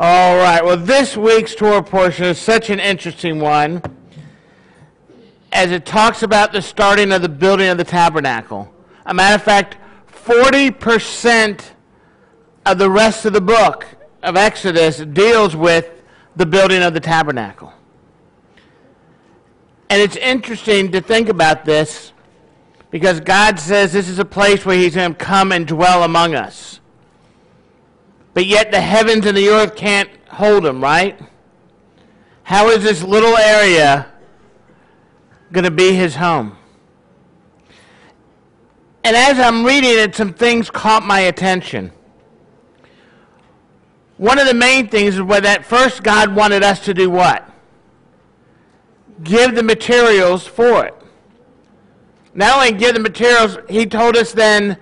All right, well, this week's Torah portion is such an interesting one, as it talks about the starting of the building of the tabernacle. A matter of fact, 40% of the rest of the book of Exodus deals with the building of the tabernacle. And it's interesting to think about this, because God says this is a place where he's going to come and dwell among us. But yet the heavens and the earth can't hold him, right? How is this little area going to be his home? And as I'm reading it, some things caught my attention. One of the main things is where that first God wanted us to do what? Give the materials for it. Not only give the materials, he told us then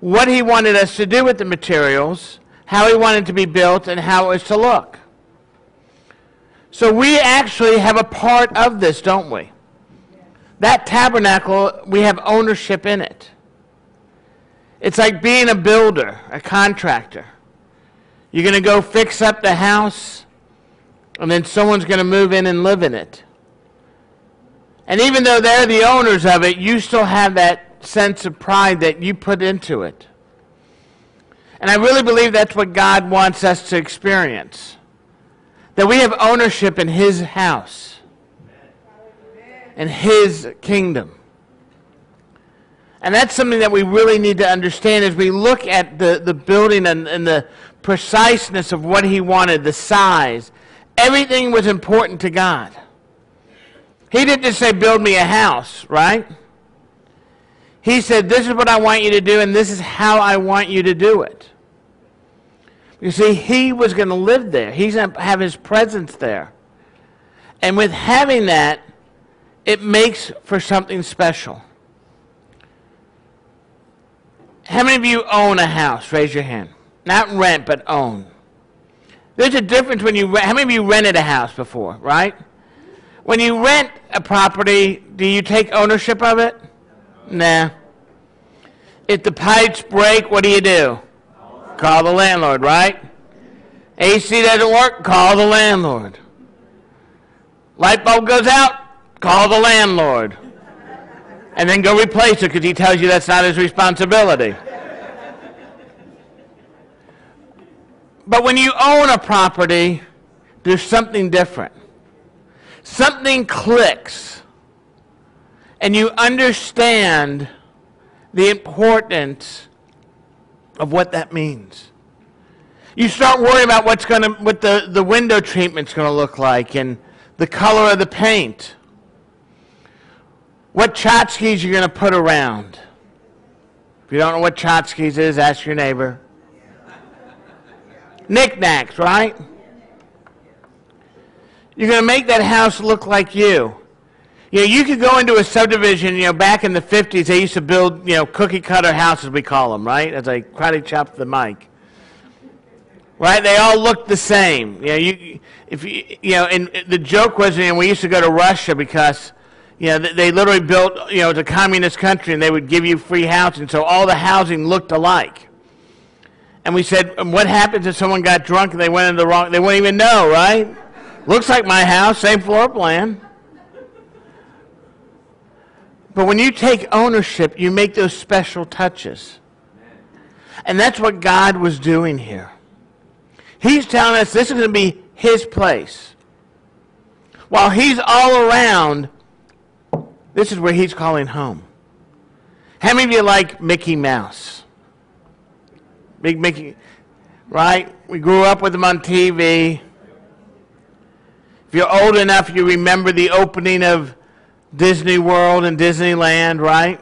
what he wanted us to do with the materials, how he wanted it to be built, and how it was to look. So we actually have a part of this, don't we? That tabernacle, we have ownership in it. It's like being a builder, a contractor. You're going to go fix up the house, and then someone's going to move in and live in it. And even though they're the owners of it, you still have that sense of pride that you put into it. And I really believe that's what God wants us to experience, that we have ownership in his house, in his kingdom. And that's something that we really need to understand as we look at the building and the preciseness of what he wanted, the size. Everything was important to God. He didn't just say, build me a house, right? He said, this is what I want you to do, and this is how I want you to do it. You see, he was going to live there. He's going to have his presence there. And with having that, it makes for something special. How many of you own a house? Raise your hand. Not rent, but own. There's a difference when you rent. How many of you rented a house before, right? When you rent a property, do you take ownership of it? Nah. If the pipes break, what do you do? Call the landlord, right? AC doesn't work, call the landlord. Light bulb goes out, call the landlord. And then go replace it because he tells you that's not his responsibility. But when you own a property, there's something different. Something clicks. And you understand the importance of what that means. You start worrying about what the window treatment's going to look like and the color of the paint. What tchotchkes you're going to put around. If you don't know what tchotchkes is, ask your neighbor. Knickknacks, right? You're going to make that house look like you. You know, you could go into a subdivision, you know, back in the 50s, they used to build, you know, cookie cutter houses, we call them, right? As I karate chopped the mic. Right? They all looked the same. You know, and the joke was, you know, we used to go to Russia because, you know, they literally built, you know, it's a communist country, and they would give you free housing, so all the housing looked alike. And we said, what happens if someone got drunk and they went into the wrong, they wouldn't even know, right? Looks like my house, same floor plan. But when you take ownership, you make those special touches. And that's what God was doing here. He's telling us this is going to be his place. While he's all around, this is where he's calling home. How many of you like Mickey Mouse? Big Mickey, right? We grew up with him on TV. If you're old enough, you remember the opening of Disney World and Disneyland, right?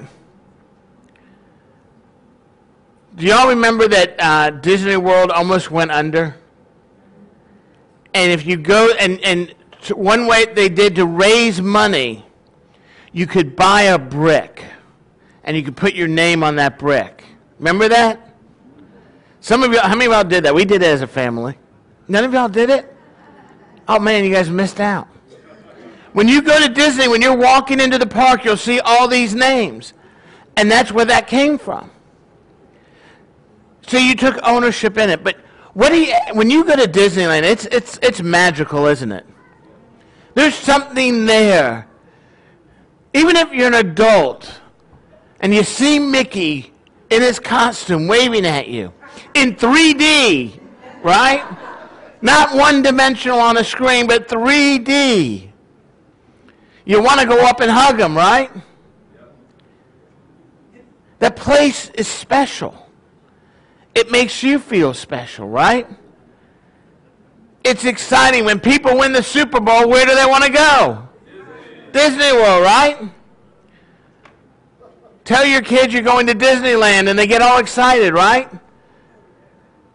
Do y'all remember that Disney World almost went under? And if you go, and one way they did to raise money, you could buy a brick, and you could put your name on that brick. Remember that? Some of you, how many of y'all did that? We did it as a family. None of y'all did it? Oh, man, you guys missed out. When you go to Disney, when you're walking into the park, you'll see all these names, and that's where that came from. So you took ownership in it, but What do you, when you go to Disneyland, it's magical, isn't it? There's something there. Even if you're an adult and you see Mickey in his costume waving at you in 3D, right? Not one-dimensional on a screen, but 3D. You want to go up and hug him, right? The place is special. It makes you feel special, right? It's exciting. When people win the Super Bowl, where do they want to go? Disney World, right? Tell your kids you're going to Disneyland and they get all excited, right?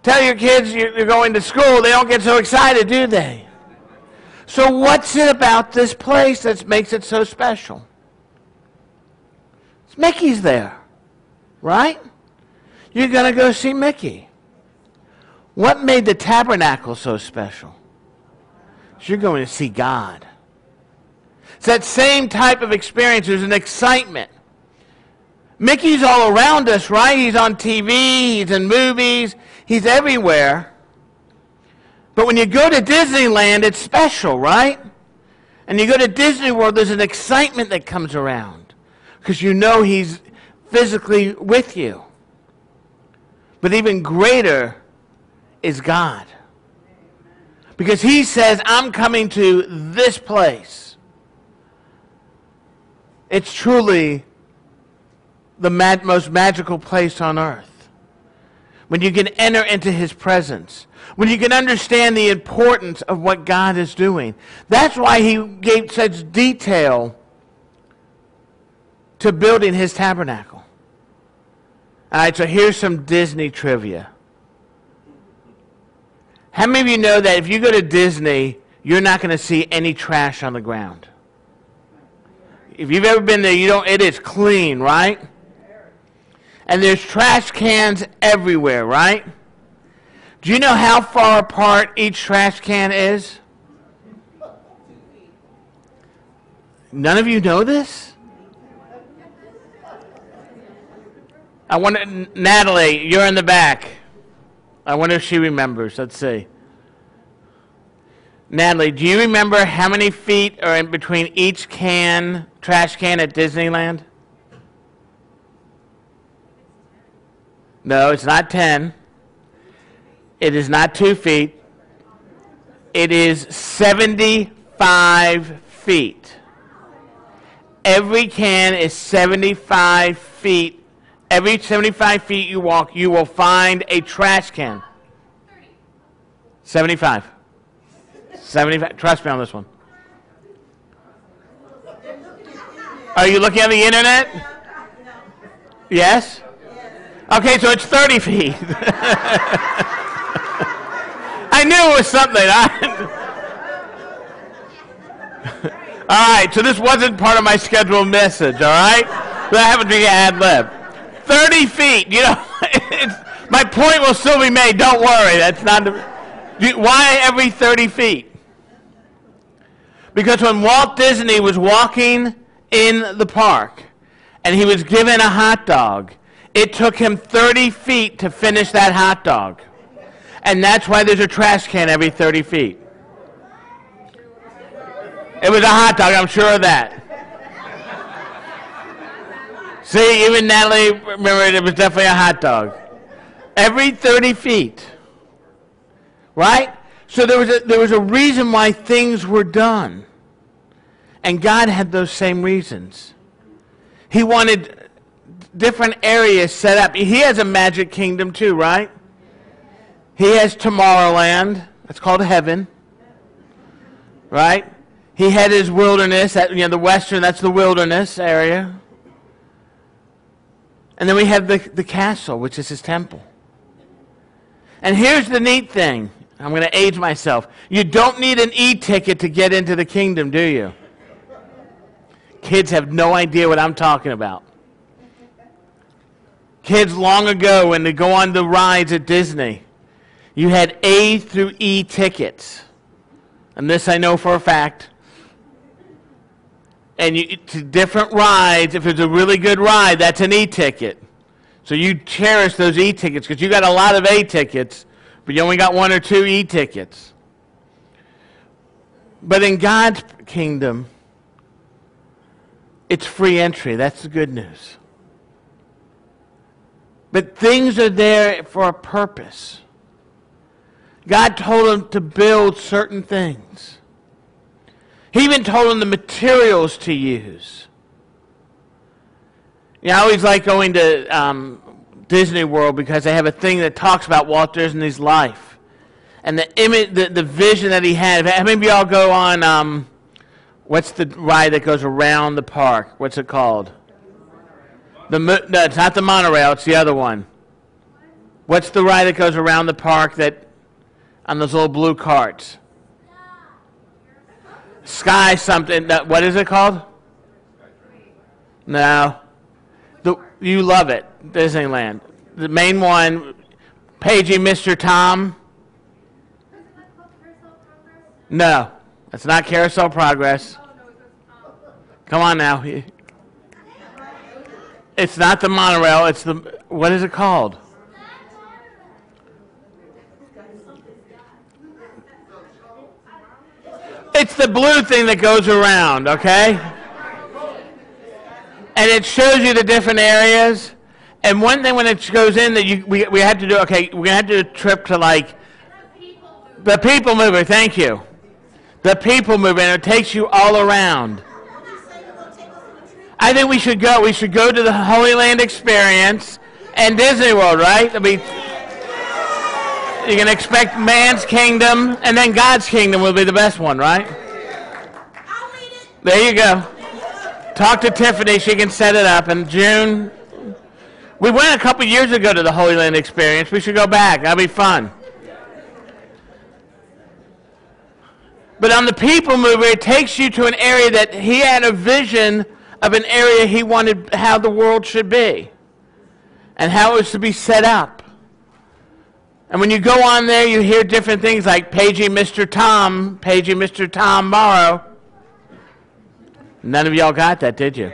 Tell your kids you're going to school, they don't get so excited, do they? So what's it about this place that makes it so special? It's Mickey's there, right? You're going to go see Mickey. What made the tabernacle so special? You're going to see God. It's that same type of experience. There's an excitement. Mickey's all around us, right? He's on TV, he's in movies, he's everywhere. But when you go to Disneyland, it's special, right? And you go to Disney World, there's an excitement that comes around because you know he's physically with you. But even greater is God. Because he says, I'm coming to this place. It's truly the most magical place on earth. When you can enter into his presence. When you can understand the importance of what God is doing. That's why he gave such detail to building his tabernacle. All right, so here's some Disney trivia. How many of you know that if you go to Disney, you're not going to see any trash on the ground? If you've ever been there, you don't. It is clean, right? And there's trash cans everywhere, right? Do you know how far apart each trash can is? None of you know this? I wonder, Natalie, you're in the back. I wonder if she remembers. Let's see. Natalie, do you remember how many feet are in between each can, trash can at Disneyland? No, it's not 10. It is not 2 feet. It is 75 feet. Every can is 75 feet. Every 75 feet you walk, you will find a trash can. 75. 75. Trust me on this one. Are you looking at the internet? Yes? Okay, so it's 30 feet. I knew it was something. All right, so this wasn't part of my scheduled message, all right? That happens to be ad lib. 30 feet, you know, my point will still be made. Don't worry, that's not, why every 30 feet? Because when Walt Disney was walking in the park and he was given a hot dog, it took him 30 feet to finish that hot dog. And that's why there's a trash can every 30 feet. It was a hot dog, I'm sure of that. See, even Natalie remembered it was definitely a hot dog. Every 30 feet. Right? So there was a reason why things were done. And God had those same reasons. He wanted different areas set up. He has a magic kingdom too, right? He has Tomorrowland. That's called heaven. Right? He had his wilderness. That, you know, the western, that's the wilderness area. And then we have the castle, which is his temple. And here's the neat thing. I'm going to age myself. You don't need an e-ticket to get into the kingdom, do you? Kids have no idea what I'm talking about. Kids long ago, when they go on the rides at Disney, you had A through E tickets. And this I know for a fact. And you, to different rides, if it's a really good ride, that's an E-ticket. So you cherish those E-tickets because you got a lot of A-tickets but you only got one or two e-tickets. But in God's kingdom, it's free entry. That's the good news. But things are there for a purpose. God told him to build certain things. He even told him the materials to use. You know, I always like going to Disney World because they have a thing that talks about Walt Disney's life and the image, the vision that he had. How many of y'all go on? What's the ride that goes around the park? What's it called? No, it's not the monorail. It's the other one. What's the ride that goes around the park that on those little blue carts? Sky something. What is it called? No. You love it, Disneyland. The main one, Paging Mr. Tom. No, that's not Carousel Progress. Come on now. It's not the monorail. It's the, what is it called? It's the blue thing that goes around, okay? And it shows you the different areas. And one thing when it goes in that we have to do, okay, we're going to have to do a trip to like the People Mover. Thank you. The People Mover. And it takes you all around. I think we should go. We should go to the Holy Land Experience and Disney World, right? You can expect man's kingdom, and then God's kingdom will be the best one, right? I'll read it. There you go. Talk to Tiffany. She can set it up in June. We went a couple years ago to the Holy Land Experience. We should go back. That'll be fun. But on the People Mover, it takes you to an area that he had a vision of, an area he wanted how the world should be and how it was to be set up. And when you go on there, you hear different things like Paging Mr. Tom Morrow. None of y'all got that, did you?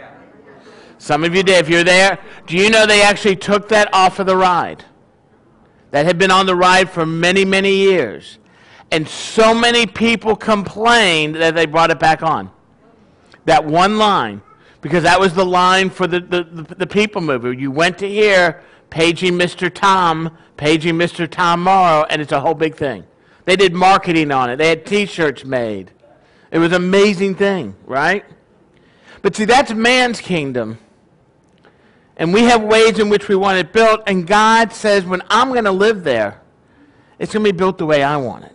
Some of you did. If you're there, do you know they actually took that off of the ride? That had been on the ride for many, many years. And so many people complained that they brought it back on. That one line. Because that was the line for the People Mover. You went to hear Paging Mr. Tom Morrow, and it's a whole big thing. They did marketing on it. They had T-shirts made. It was an amazing thing, right? But see, that's man's kingdom. And we have ways in which we want it built. And God says, when I'm going to live there, it's going to be built the way I want it.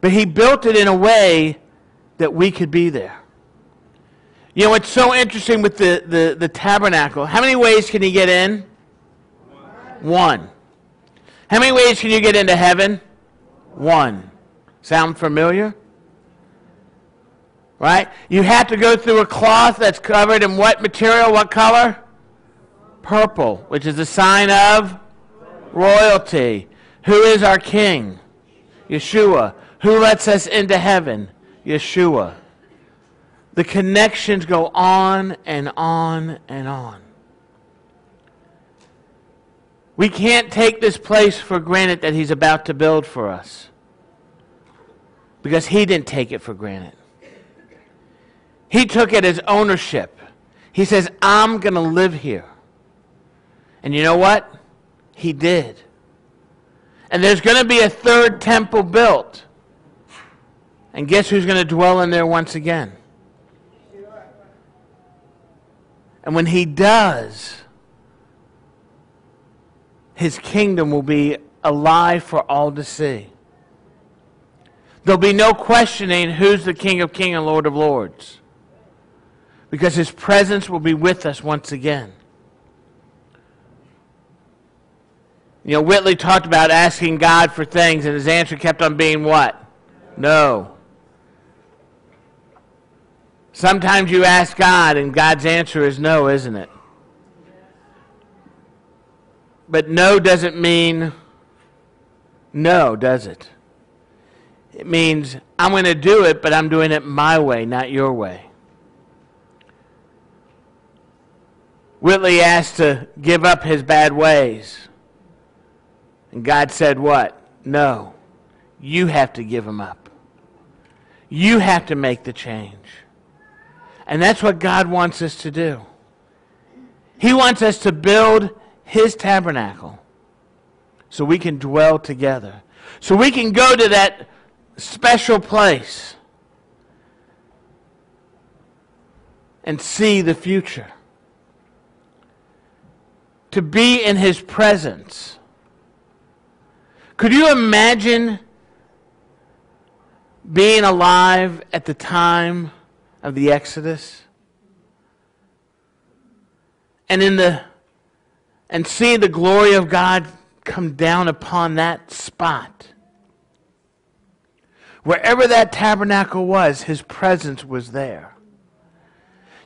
But he built it in a way that we could be there. You know, it's so interesting with the tabernacle. How many ways can you get in? One. How many ways can you get into heaven? One. Sound familiar? Right? You have to go through a cloth that's covered in what material, what color? Purple, which is a sign of royalty. Who is our king? Yeshua. Who lets us into heaven? Yeshua. The connections go on and on and on. We can't take this place for granted that he's about to build for us, because he didn't take it for granted. He took it as ownership. He says, I'm going to live here. And you know what? He did. And there's going to be a third temple built. And guess who's going to dwell in there once again? And when he does, his kingdom will be alive for all to see. There'll be no questioning who's the King of Kings and Lord of Lords, because his presence will be with us once again. You know, Whitley talked about asking God for things, and his answer kept on being what? No. Sometimes you ask God, and God's answer is no, isn't it? But no doesn't mean no, does it? It means I'm going to do it, but I'm doing it my way, not your way. Whitley asked to give up his bad ways. And God said what? No. You have to give them up. You have to make the change. And that's what God wants us to do. He wants us to build His tabernacle so we can dwell together. So we can go to that special place and see the future. To be in His presence. Could you imagine being alive at the time of the Exodus? And see the glory of God come down upon that spot. Wherever that tabernacle was, His presence was there.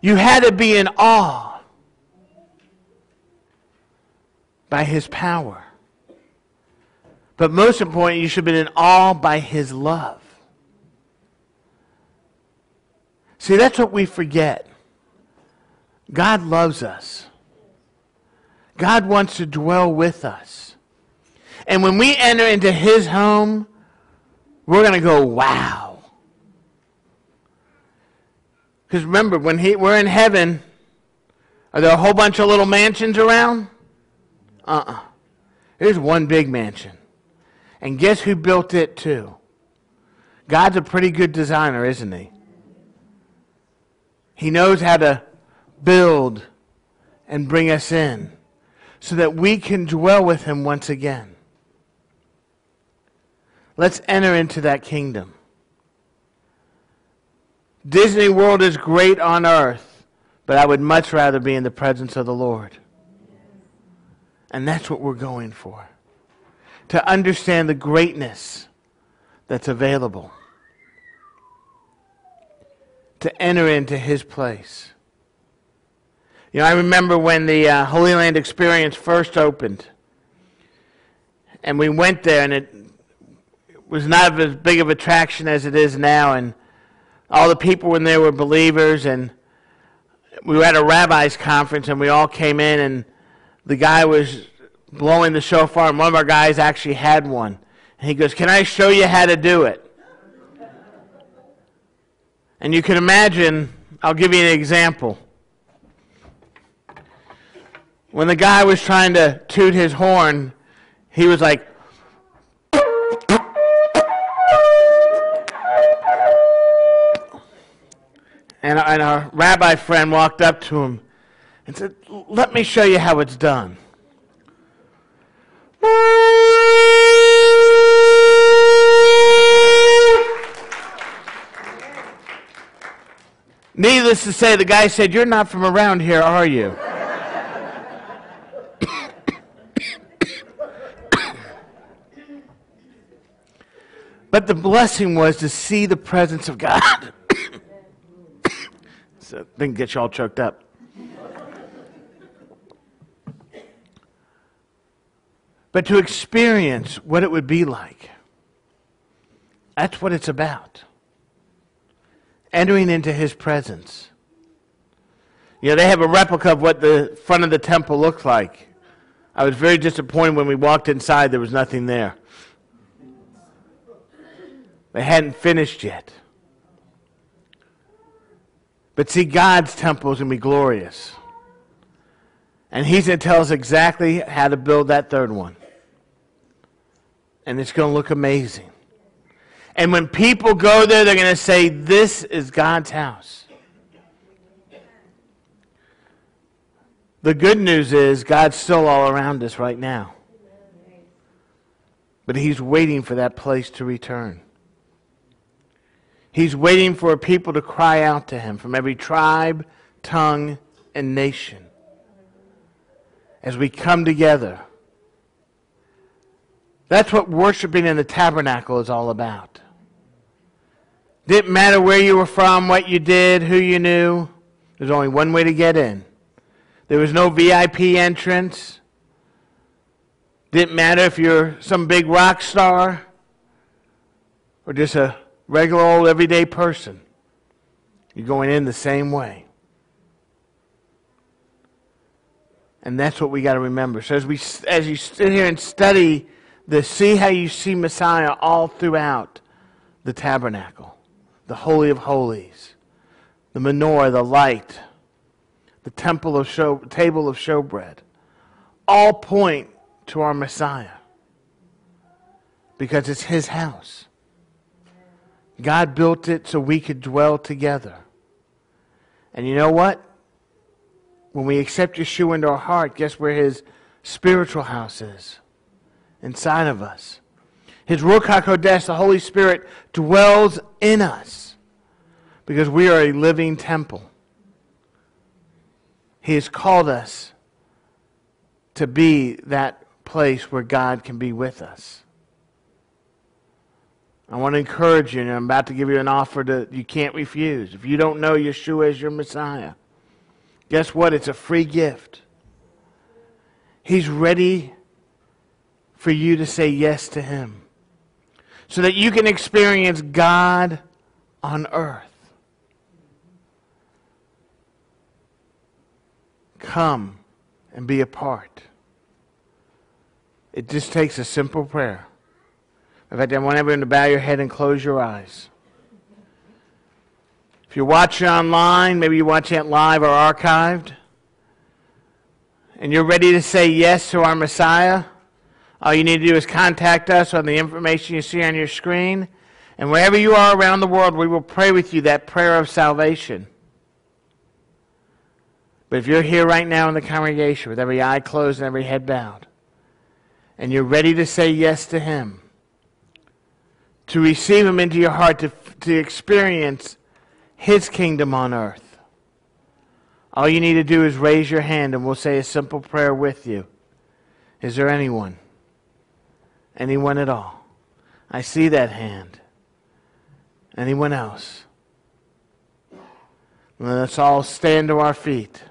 You had to be in awe by His power. But most important, you should have been in awe by His love. See, that's what we forget. God loves us. God wants to dwell with us. And when we enter into His home, we're going to go, wow. Because remember, when we're in heaven, are there a whole bunch of little mansions around? There's one big mansion. And guess who built it too? God's a pretty good designer, isn't He? He knows how to build and bring us in so that we can dwell with Him once again. Let's enter into that kingdom. Disney World is great on earth, but I would much rather be in the presence of the Lord. And that's what we're going for. To understand the greatness that's available. To enter into His place. You know, I remember when the Holy Land Experience first opened. And we went there, and it was not as big of an attraction as it is now. And all the people in there were believers. And we were at a rabbi's conference, and we all came in, and the guy was blowing the shofar. And one of our guys actually had one. And he goes, "Can I show you how to do it?" And you can imagine, I'll give you an example. When the guy was trying to toot his horn, he was like, and our rabbi friend walked up to him and said, "Let me show you how it's done." Needless to say, the guy said, "You're not from around here, are you?" But the blessing was to see the presence of God. So didn't get you all choked up. But to experience what it would be like. That's what it's about. Entering into His presence. You know, they have a replica of what the front of the temple looked like. I was very disappointed when we walked inside, there was nothing there. They hadn't finished yet. But see, God's temple is going to be glorious. And He's going to tell us exactly how to build that third one. And it's going to look amazing. And when people go there, they're going to say, "This is God's house." The good news is God's still all around us right now. But He's waiting for that place to return. He's waiting for a people to cry out to Him from every tribe, tongue, and nation. As we come together. That's what worshiping in the tabernacle is all about. Didn't matter where you were from, what you did, who you knew. There's only one way to get in. There was no VIP entrance. Didn't matter if you're some big rock star or just a regular old everyday person. You're going in the same way. And that's what we got to remember. So as you sit here and study see how you see Messiah all throughout the tabernacle, the Holy of Holies, the menorah, the light, the table of showbread, all point to our Messiah because it's His house. God built it so we could dwell together. And you know what? When we accept Yeshua into our heart, guess where His spiritual house is? Inside of us. His Ruach HaKodesh, the Holy Spirit, dwells in us because we are a living temple. He has called us to be that place where God can be with us. I want to encourage you, and I'm about to give you an offer that you can't refuse. If you don't know Yeshua as your Messiah, guess what? It's a free gift. He's ready for you to say yes to Him so that you can experience God on earth. Come and be a part. It just takes a simple prayer. In fact, I want everyone to bow your head and close your eyes. If you're watching online, maybe you watch it live or archived, and you're ready to say yes to our Messiah, all you need to do is contact us on the information you see on your screen. And wherever you are around the world, we will pray with you that prayer of salvation. But if you're here right now in the congregation with every eye closed and every head bowed, and you're ready to say yes to Him, to receive Him into your heart, to experience His kingdom on earth. All you need to do is raise your hand and we'll say a simple prayer with you. Is there anyone? Anyone at all? I see that hand. Anyone else? Let's all stand to our feet.